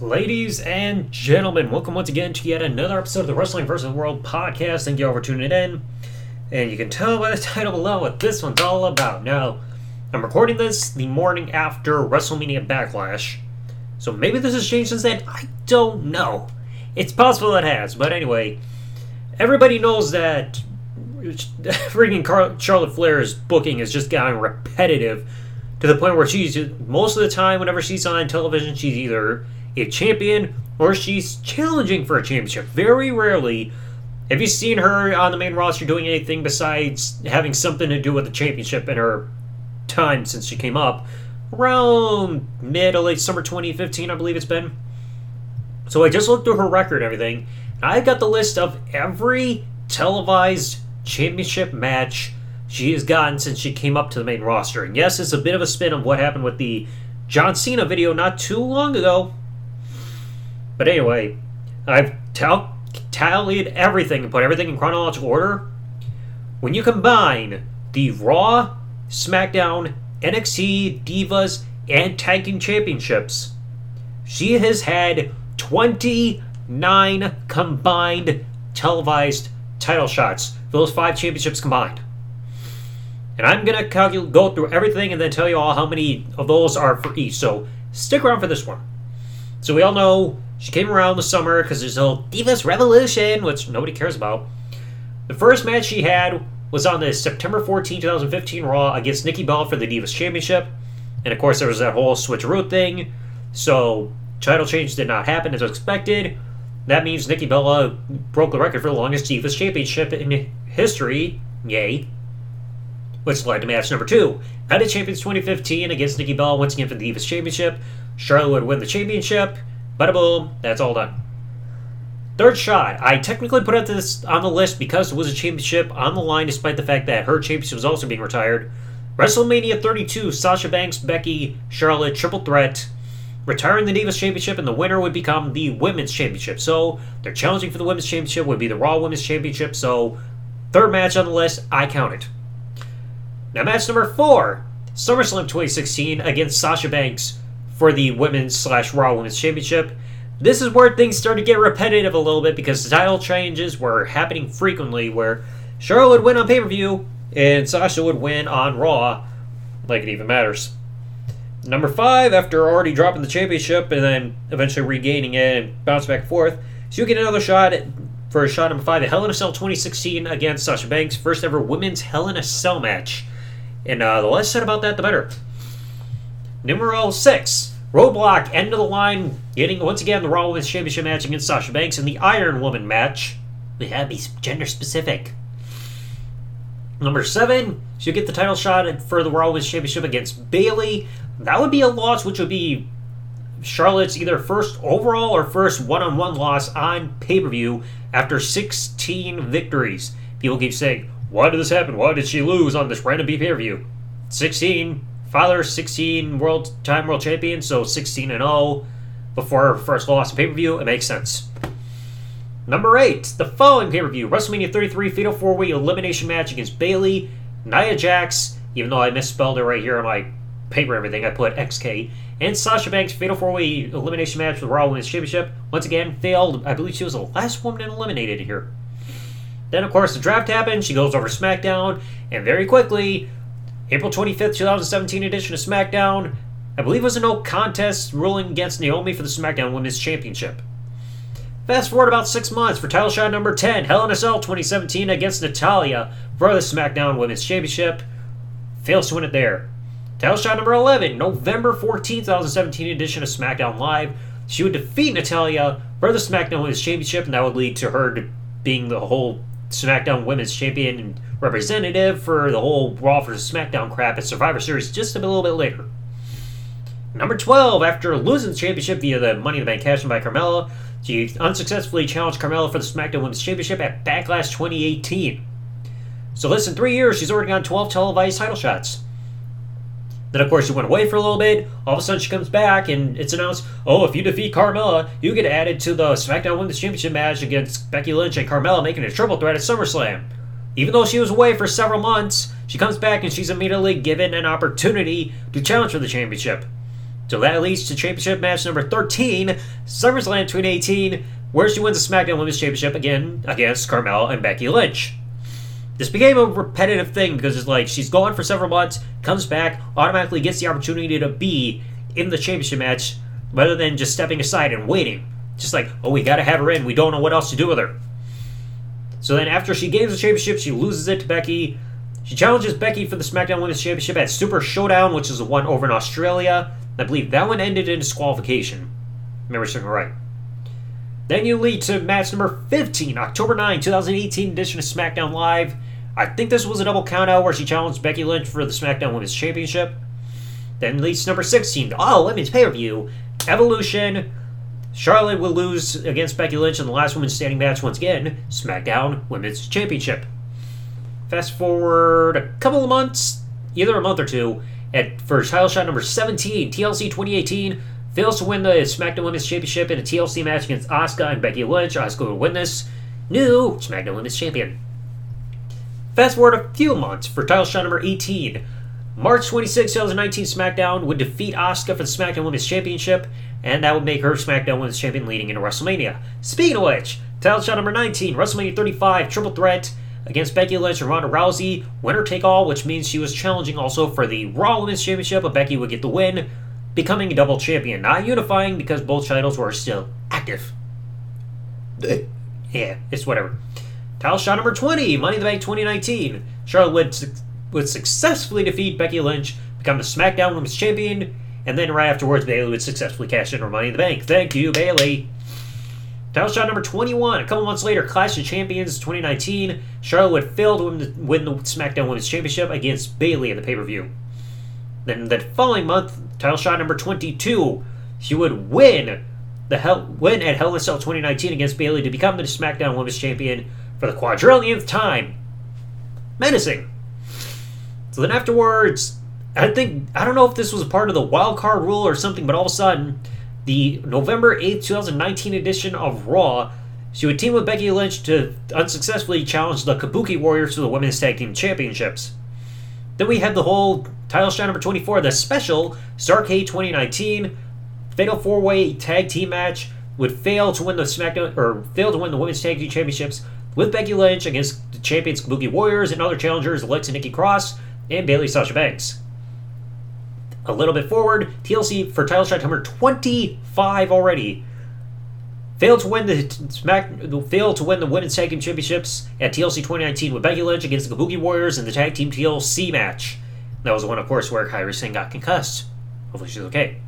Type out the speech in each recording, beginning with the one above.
Ladies and gentlemen, welcome once again to yet another episode of the Wrestling vs. World podcast. Thank you all for tuning in. And you can tell by the title below what this one's all about. Now, I'm recording this the morning after WrestleMania Backlash. So maybe this has changed since then. I don't know. It's possible it has. But anyway, everybody knows that freaking Charlotte Flair's booking has just gotten repetitive to the point where she's, most of the time, whenever she's on television, she's either a champion or she's challenging for a championship. Very rarely have you seen her on the main roster doing anything besides having something to do with the championship in her time since she came up around mid to late summer 2015, I believe it's been. So I just looked through her record and everything, and I got the list of every televised championship match she has gotten since she came up to the main roster. And yes, it's a bit of a spin of what happened with the John Cena video not too long ago. But anyway, I've tallied everything and put everything in chronological order. When you combine the Raw, SmackDown, NXT, Divas, and Tag Team Championships, she has had 29 combined televised title shots. Those 5 championships combined. And I'm going to go through everything and then tell you all how many of those are for each. So stick around for this one. So we all know she came around the summer because there's a whole Divas Revolution, which nobody cares about. The first match she had was on the September 14, 2015 Raw against Nikki Bella for the Divas Championship. And of course, there was that whole switcheroo thing. So title change did not happen as expected. That means Nikki Bella broke the record for the longest Divas Championship in history. Yay. Which led to match number 2. At the Champions 2015 against Nikki Bella once again for the Divas Championship. Charlotte would win the championship. Bada boom, that's all done. Third shot. I technically put up this on the list because it was a championship on the line despite the fact that her championship was also being retired. WrestleMania 32, Sasha Banks, Becky, Charlotte, triple threat. Retiring the Divas Championship, and the winner would become the Women's Championship. So, they're challenging for the Women's Championship, would be the Raw Women's Championship. So, third match on the list, I count it. Now, match number 4, SummerSlam 2016 against Sasha Banks for the Women's/Raw Women's Championship. This is where things started to get repetitive a little bit because the title changes were happening frequently where Charlotte would win on pay-per-view and Sasha would win on Raw, like it even matters. Number 5, after already dropping the championship and then eventually regaining it and bounce back and forth, so you get another shot for shot number 5 at Hell in a Cell 2016 against Sasha Banks, first ever women's Hell in a Cell match. And the less said about that, the better. Numero 6, Roadblock, end of the line, getting once again the Raw Women's Championship match against Sasha Banks in the Iron Woman match. It had to be gender specific. Number 7, she'll get the title shot for the Raw Women's Championship against Bayley. That would be a loss, which would be Charlotte's either first overall or first one-on-one loss on pay-per-view after 16 victories. People keep saying, why did this happen? Why did she lose on this random pay-per-view? 16. Father, 16 world champion, so 16-0 before her first loss in pay-per-view. It makes sense. Number 8, the following pay-per-view, WrestleMania 33 Fatal 4-Way Elimination Match against Bayley, Nia Jax, even though I misspelled it right here on my paper everything, I put XK, and Sasha Banks Fatal 4-Way Elimination Match for the Raw Women's Championship. Once again, failed. I believe she was the last woman eliminated here. Then, of course, the draft happened. She goes over to SmackDown, and very quickly, April 25th, 2017 edition of SmackDown, I believe it was a no contest ruling against Naomi for the SmackDown Women's Championship. Fast forward about 6 months for title shot number 10, Hell in a Cell 2017 against Natalya for the SmackDown Women's Championship. Fails to win it there. Title shot number 11, November 14th, 2017 edition of SmackDown Live. She would defeat Natalya for the SmackDown Women's Championship, and that would lead to her being the whole SmackDown Women's Champion and representative for the whole Raw vs. SmackDown crap at Survivor Series just a little bit later. Number 12, after losing the championship via the Money in the Bank cash-in by Carmella, she unsuccessfully challenged Carmella for the SmackDown Women's Championship at Backlash 2018. So less than 3 years, she's already on 12 televised title shots. Then, of course, she went away for a little bit. All of a sudden, she comes back, and it's announced, oh, if you defeat Carmella, you get added to the SmackDown Women's Championship match against Becky Lynch and Carmella, making a triple threat at SummerSlam. Even though she was away for several months, she comes back, and she's immediately given an opportunity to challenge for the championship. So that leads to championship match number 13, SummerSlam 2018, where she wins the SmackDown Women's Championship again against Carmella and Becky Lynch. This became a repetitive thing because it's like she's gone for several months, comes back, automatically gets the opportunity to be in the championship match rather than just stepping aside and waiting. Just like, oh, we gotta have her in. We don't know what else to do with her. So then after she gains the championship, she loses it to Becky. She challenges Becky for the SmackDown Women's Championship at Super Showdown, which is the one over in Australia. I believe that one ended in disqualification. Remember something right. Then you lead to match number 15, October 9, 2018 edition of SmackDown Live. I think this was a double countout where she challenged Becky Lynch for the SmackDown Women's Championship. Then leads to number 16, the All Women's Pay-Per-View, Evolution. Charlotte will lose against Becky Lynch in the last women's standing match once again, SmackDown Women's Championship. Fast forward a couple of months, either a month or two, and for title shot number 17, TLC 2018, fails to win the SmackDown Women's Championship in a TLC match against Asuka and Becky Lynch. Asuka will win this, new SmackDown Women's Champion. Fast forward a few months for title shot number 18, March 26, 2019, SmackDown would defeat Asuka for the SmackDown Women's Championship, and that would make her SmackDown Women's Champion leading into WrestleMania. Speaking of which, title shot number 19, WrestleMania 35, Triple Threat against Becky Lynch and Ronda Rousey, winner take all, which means she was challenging also for the Raw Women's Championship, but Becky would get the win, becoming a double champion, not unifying because both titles were still active. Yeah, it's whatever. Title shot number 20, Money in the Bank 2019. Charlotte would successfully defeat Becky Lynch, become the SmackDown Women's Champion, and then right afterwards, Bayley would successfully cash in her Money in the Bank. Thank you, Bayley. Title shot number 21. A couple months later, Clash of Champions 2019. Charlotte failed to win the SmackDown Women's Championship against Bayley in the pay-per-view. Then the following month, title shot number 22. She would win at Hell in a Cell 2019 against Bayley to become the SmackDown Women's Champion for the quadrillionth time. Menacing. So then afterwards, I don't know if this was a part of the wild card rule or something, but all of a sudden, the November 8, 2019 edition of Raw, she would team with Becky Lynch to unsuccessfully challenge the Kabuki Warriors to the Women's Tag Team Championships. Then we had the whole title shot number 24, the special Starrcade 2019 Fatal 4-Way Tag Team Match would fail to win the Women's Tag Team Championships with Becky Lynch against the champions Kabuki Warriors and other challengers Alexa Nikki Cross and Bayley Sasha Banks. A little bit forward, TLC for title shot number 25 already. Failed to win the Women's Tag Team Championships at TLC 2019 with Becky Lynch against the Kabuki Warriors in the Tag Team TLC match. That was the one, of course, where Kairi Singh got concussed. Hopefully she's okay.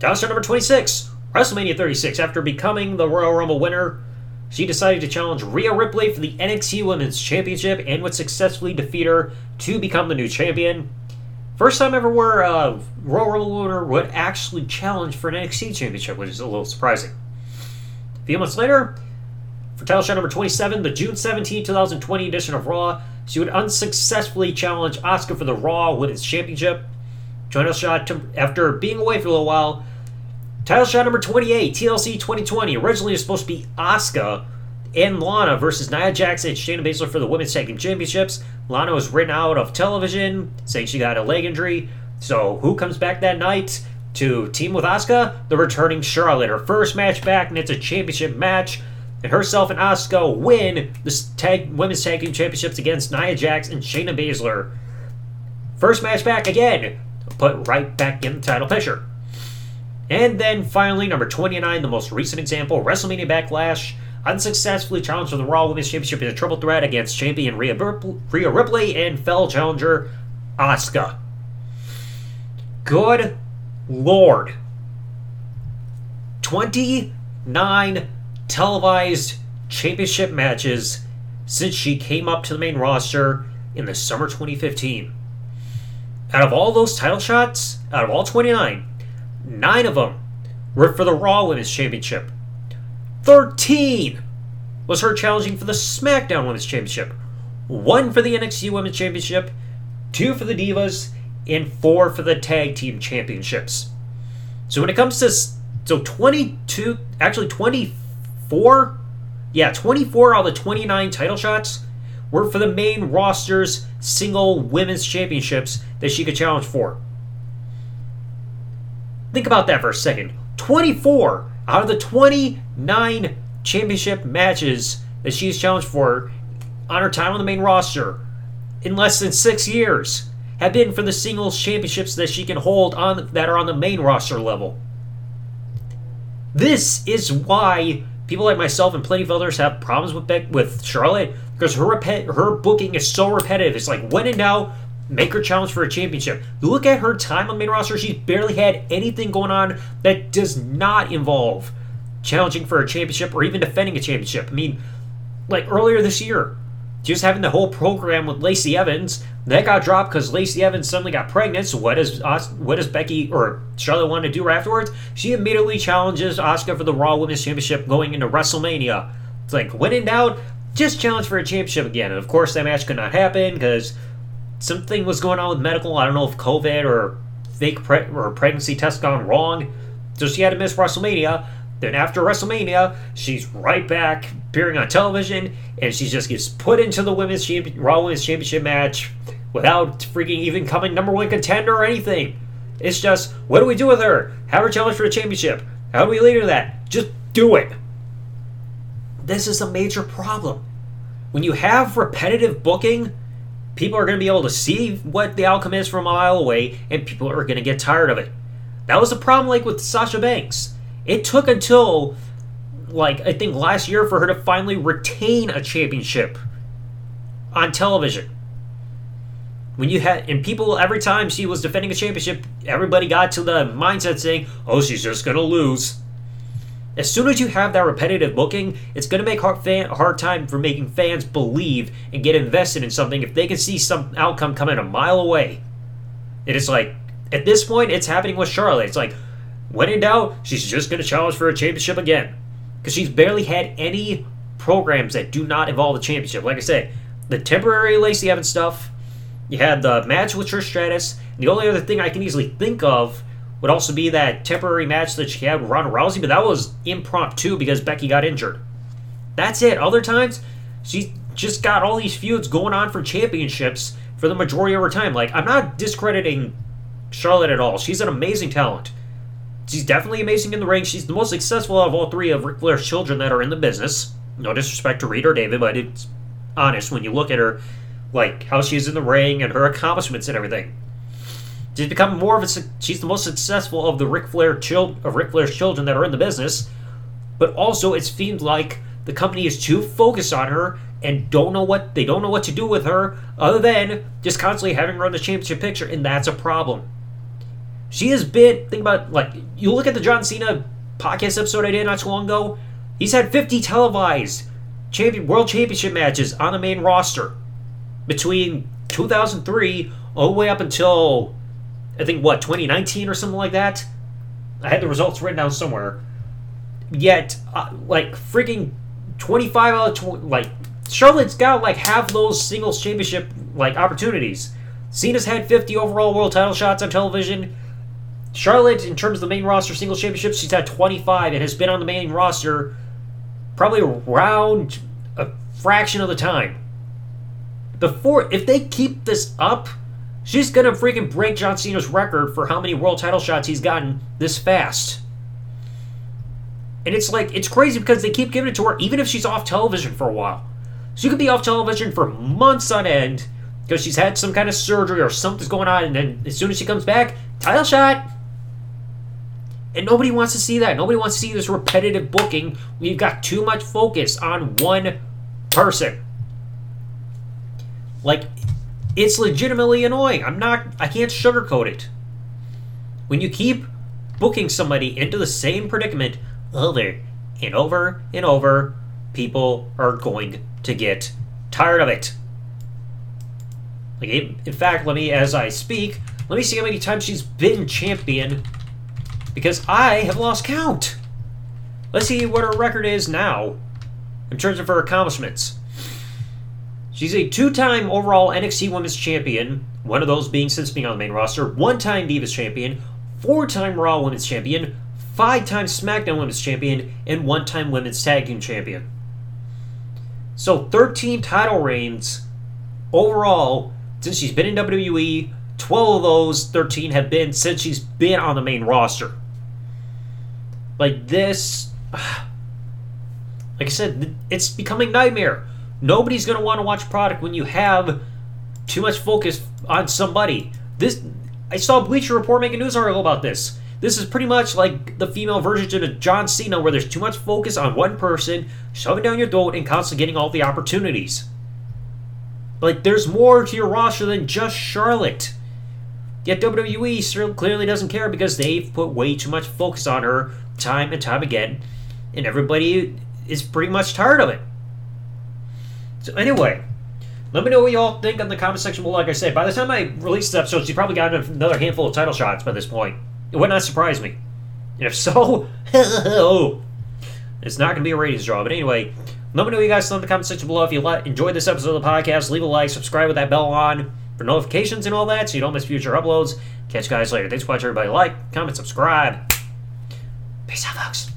Title shot number 26, WrestleMania 36. After becoming the Royal Rumble winner, she decided to challenge Rhea Ripley for the NXT Women's Championship and would successfully defeat her to become the new champion. First time ever where a Royal Rumble winner would actually challenge for an NXT championship, which is a little surprising. A few months later, for title shot number 27, the June 17, 2020 edition of Raw, she would unsuccessfully challenge Asuka for the Raw Women's Championship. Title shot after being away for a little while, title shot number 28, TLC 2020, originally was supposed to be Asuka and Lana versus Nia Jax and Shayna Baszler for the Women's Tag Team Championships. Lana was written out of television, saying she got a leg injury. So who comes back that night to team with Asuka? The returning Charlotte. Her first match back, and it's a championship match. And herself and Asuka win the Women's Tag Team Championships against Nia Jax and Shayna Baszler. First match back again, put right back in the title picture. And then finally, number 29, the most recent example, WrestleMania Backlash. Unsuccessfully challenged for the Raw Women's Championship in a triple threat against champion Rhea Ripley and fellow challenger Asuka. Good lord. 29 televised championship matches since she came up to the main roster in the summer 2015. Out of all those title shots, out of all 29, 9 of them were for the Raw Women's Championship. 13 was her challenging for the SmackDown Women's Championship, 1 for the NXT Women's Championship, 2 for the Divas, and 4 for the Tag Team Championships. So when it comes to, 24 out of the 29 title shots were for the main roster's single women's championships that she could challenge for. Think about that for a second. 24 out of the 29 championship matches that she's challenged for on her time on the main roster in less than 6 years have been for the singles championships that she can hold on that are on the main roster level. This is why people like myself and plenty of others have problems with Charlotte, because her booking is so repetitive. It's like, when in doubt, make her challenge for a championship. You look at her time on the main roster, she's barely had anything going on that does not involve challenging for a championship or even defending a championship. I mean, like earlier this year, just having the whole program with Lacey Evans, that got dropped because Lacey Evans suddenly got pregnant. So what does Becky or Charlotte want to do right afterwards? She immediately challenges Asuka for the Raw Women's Championship going into WrestleMania. It's like, when in doubt, just challenge for a championship again. And of course, that match could not happen because something was going on with medical. I don't know if COVID or fake pregnancy test gone wrong. So she had to miss WrestleMania. Then after WrestleMania, she's right back appearing on television, and she just gets put into the Raw Women's Championship match without freaking even coming number one contender or anything. It's just, what do we do with her? Have her challenge for a championship. How do we lead her to that? Just do it. This is a major problem. When you have repetitive booking, people are going to be able to see what the outcome is from a mile away, and people are going to get tired of it. That was the problem, like with Sasha Banks. It took until, like, I think last year for her to finally retain a championship on television. When you had, and people, every time she was defending a championship, everybody got to the mindset saying, oh, she's just going to lose. As soon as you have that repetitive booking, it's going to make hard time for making fans believe and get invested in something if they can see some outcome coming a mile away. And it's like, at this point, it's happening with Charlotte. It's like, when in doubt, she's just going to challenge for a championship again. Because she's barely had any programs that do not involve a championship. Like I said, the temporary Lacey Evans stuff, you had the match with Trish Stratus, and the only other thing I can easily think of would also be that temporary match that she had with Ronda Rousey, but that was impromptu because Becky got injured. That's it. Other times, she's just got all these feuds going on for championships for the majority of her time. Like, I'm not discrediting Charlotte at all. She's an amazing talent. She's definitely amazing in the ring. She's the most successful out of all three of Ric Flair's children that are in the business. No disrespect to Reed or David, but it's honest when you look at her, like how she is in the ring and her accomplishments and everything. She's become more of a. She's the most successful of the Ric Flair's children that are in the business. But also, it seems like the company is too focused on her and don't know what to do with her other than just constantly having her on the championship picture, and that's a problem. She has been, think about, like, you look at the John Cena podcast episode I did not too long ago. He's had 50 televised world championship matches on the main roster between 2003 all the way up until, I think, 2019 or something like that? I had the results written down somewhere. Yet, like, freaking 25 out of 20, like, Charlotte's got, like, half those singles championship, like, opportunities. Cena's had 50 overall world title shots on television. Charlotte, in terms of the main roster singles championships, she's had 25 and has been on the main roster probably around a fraction of the time. If they keep this up, she's going to freaking break John Cena's record for how many world title shots he's gotten this fast. And it's like, it's crazy because they keep giving it to her even if she's off television for a while. She could be off television for months on end because she's had some kind of surgery or something's going on, and then as soon as she comes back, title shot. And nobody wants to see that. Nobody wants to see this repetitive booking when you've got too much focus on one person. Like, it's legitimately annoying. I can't sugarcoat it. When you keep booking somebody into the same predicament over and over and over, people are going to get tired of it. Like, in fact, let me see how many times she's been champion, because I have lost count. Let's see what her record is now in terms of her accomplishments. She's a two-time overall NXT Women's Champion, one of those being since being on the main roster, one-time Divas Champion, four-time Raw Women's Champion, five-time SmackDown Women's Champion, and one-time Women's Tag Team Champion. So 13 title reigns overall since she's been in WWE. 12 of those 13 have been since she's been on the main roster. Like this, like I said, it's becoming nightmare. Nobody's going to want to watch product when you have too much focus on somebody. This, I saw Bleacher Report make a news article about this. This is pretty much like the female version of John Cena, where there's too much focus on one person, shoving down your throat, and constantly getting all the opportunities. Like, there's more to your roster than just Charlotte. Yet WWE still clearly doesn't care because they've put way too much focus on her time and time again, and everybody is pretty much tired of it. So anyway, let me know what you all think in the comment section below. Like I said, by the time I release this episode, you probably got another handful of title shots by this point. It would not surprise me. And if so, it's not going to be a ratings draw. But anyway, let me know what you guys think in the comment section below. If you enjoyed this episode of the podcast, leave a like, subscribe with that bell on for notifications and all that so you don't miss future uploads. Catch you guys later. Thanks for watching, everybody. Like, comment, subscribe. Peace out, folks.